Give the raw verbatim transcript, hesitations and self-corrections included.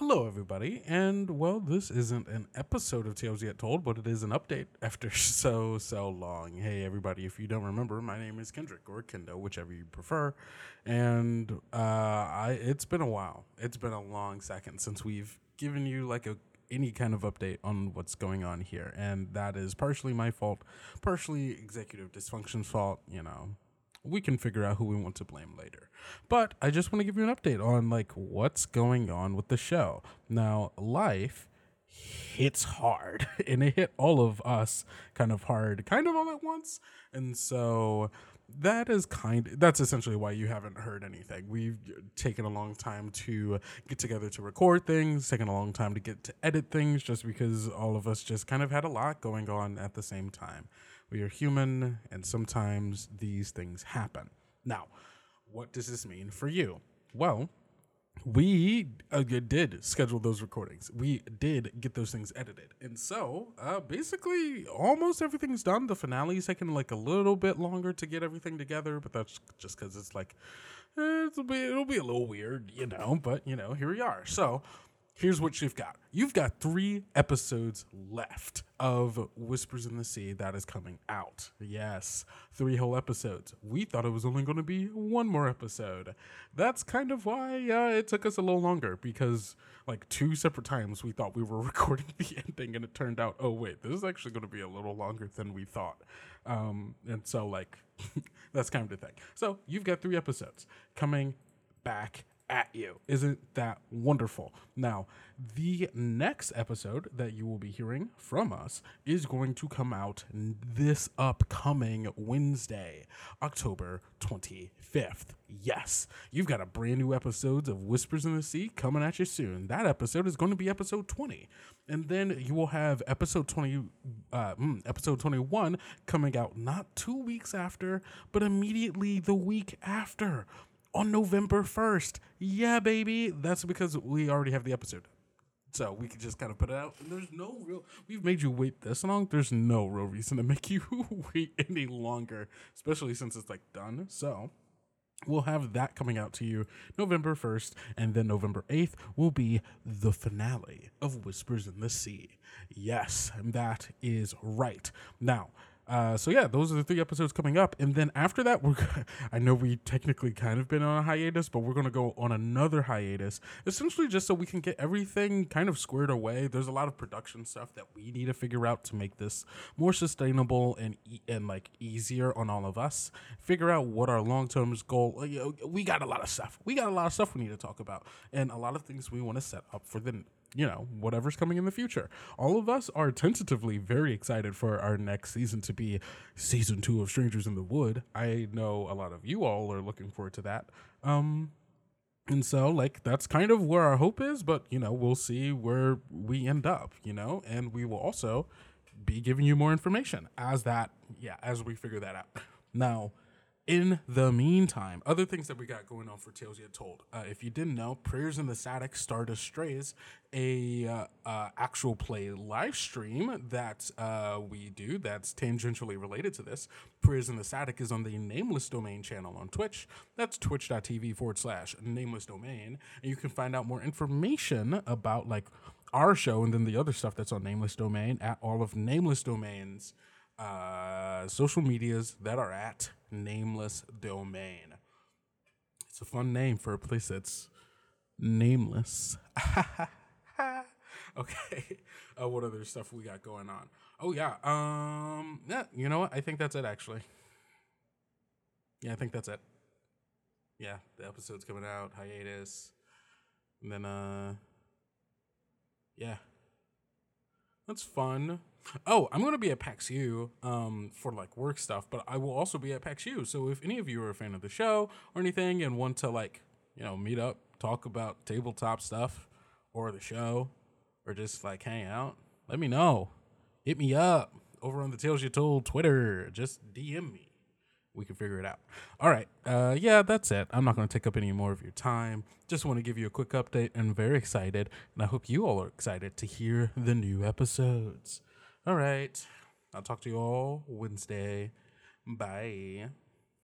Hello, everybody, and, well, this isn't an episode of Tales Yet Told, but it is an update after so, so long. Hey, everybody, if you don't remember, my name is Kendrick, or Kendo, whichever you prefer, and uh, I, it's been a while. It's been a long second since we've given you, like, a any kind of update on what's going on here, and that is partially my fault, partially executive dysfunction's fault, you know. We can figure out who we want to blame later. But I just want to give you an update on, like, what's going on with the show. Now, life hits hard, and it hit all of us kind of hard, kind of all at once. And so that is kind of, that's essentially why you haven't heard anything. We've taken a long time to get together to record things, taken a long time to get to edit things, just because all of us just kind of had a lot going on at the same time. We are human, and sometimes these things happen. Now, what does this mean for you? Well, we uh, did schedule those recordings. We did get those things edited. And so, uh, basically, almost everything's done. The finale's taken, like, a little bit longer to get everything together, but that's just because it's, like, eh, it'll be, it'll be a little weird, you know, but, you know, here we are. So here's what you've got. You've got three episodes left of Whispers in the Sea that is coming out. Yes, three whole episodes. We thought it was only going to be one more episode. That's kind of why uh, it took us a little longer, because like two separate times we thought we were recording the ending, and it turned out, oh wait, this is actually going to be a little longer than we thought. Um, and so like that's kind of the thing. So you've got three episodes coming back at you. Isn't that wonderful? Now, the next episode that you will be hearing from us is going to come out this upcoming Wednesday, October twenty-fifth. Yes, you've got a brand new episode of Whispers in the Sea coming at you soon. That episode is going to be episode twenty. And then you will have episode twenty, uh, mm, episode twenty-one coming out not two weeks after, but immediately the week after. On November first. Yeah, baby. That's because we already have the episode. So we can just kind of put it out. And there's no real... We've made you wait this long. There's no real reason to make you wait any longer. Especially since it's, like, done. So we'll have that coming out to you November first. And then November eighth will be the finale of Whispers in the Sea. Yes, that is right. Now... Uh, so yeah, those are the three episodes coming up, and then after that, we're I know we technically kind of been on a hiatus, but we're gonna go on another hiatus, essentially just so we can get everything kind of squared away. There's a lot of production stuff that we need to figure out to make this more sustainable and e- and like easier on all of us. Figure out what our long term goal. You know, we got a lot of stuff. We got a lot of stuff we need to talk about, and a lot of things we want to set up for the. You know, whatever's coming in the future. All of us are tentatively very excited for our next season to be season two of Strangers in the Wood. I know a lot of you all are looking forward to that. Um, and so, like, that's kind of where our hope is, but, you know, we'll see where we end up, you know, and we will also be giving you more information as that, yeah, as we figure that out. Now, in the meantime, other things that we got going on for Tales Yet Told. Uh, if you didn't know, Prayers in the Saddick, Stardust Strays, a uh, uh, actual play live stream that uh, we do that's tangentially related to this. Prayers in the Saddick is on the Nameless Domain channel on Twitch. That's twitch.tv forward slash Nameless Domain. And you can find out more information about like our show and then the other stuff that's on Nameless Domain at all of Nameless Domain's uh, social medias that are at Nameless Domain. It's a fun name for a place that's nameless. Okay. Uh, what other stuff we got going on? Oh yeah. Um. Yeah. You know what? I think that's it. Actually. Yeah, I think that's it. Yeah, the episode's coming out. Hiatus. And then uh. Yeah. That's fun. Oh, I'm going to be at PAX U um, for, like, work stuff, but I will also be at PAX U. So if any of you are a fan of the show or anything and want to, like, you know, meet up, talk about tabletop stuff or the show or just, like, hang out, let me know. Hit me up over on the Tales You Told Twitter. Just D M me. We can figure it out. All right. Uh, yeah, that's it. I'm not going to take up any more of your time. Just want to give you a quick update. I'm very excited, and I hope you all are excited to hear the new episodes. All right. I'll talk to you all Wednesday. Bye.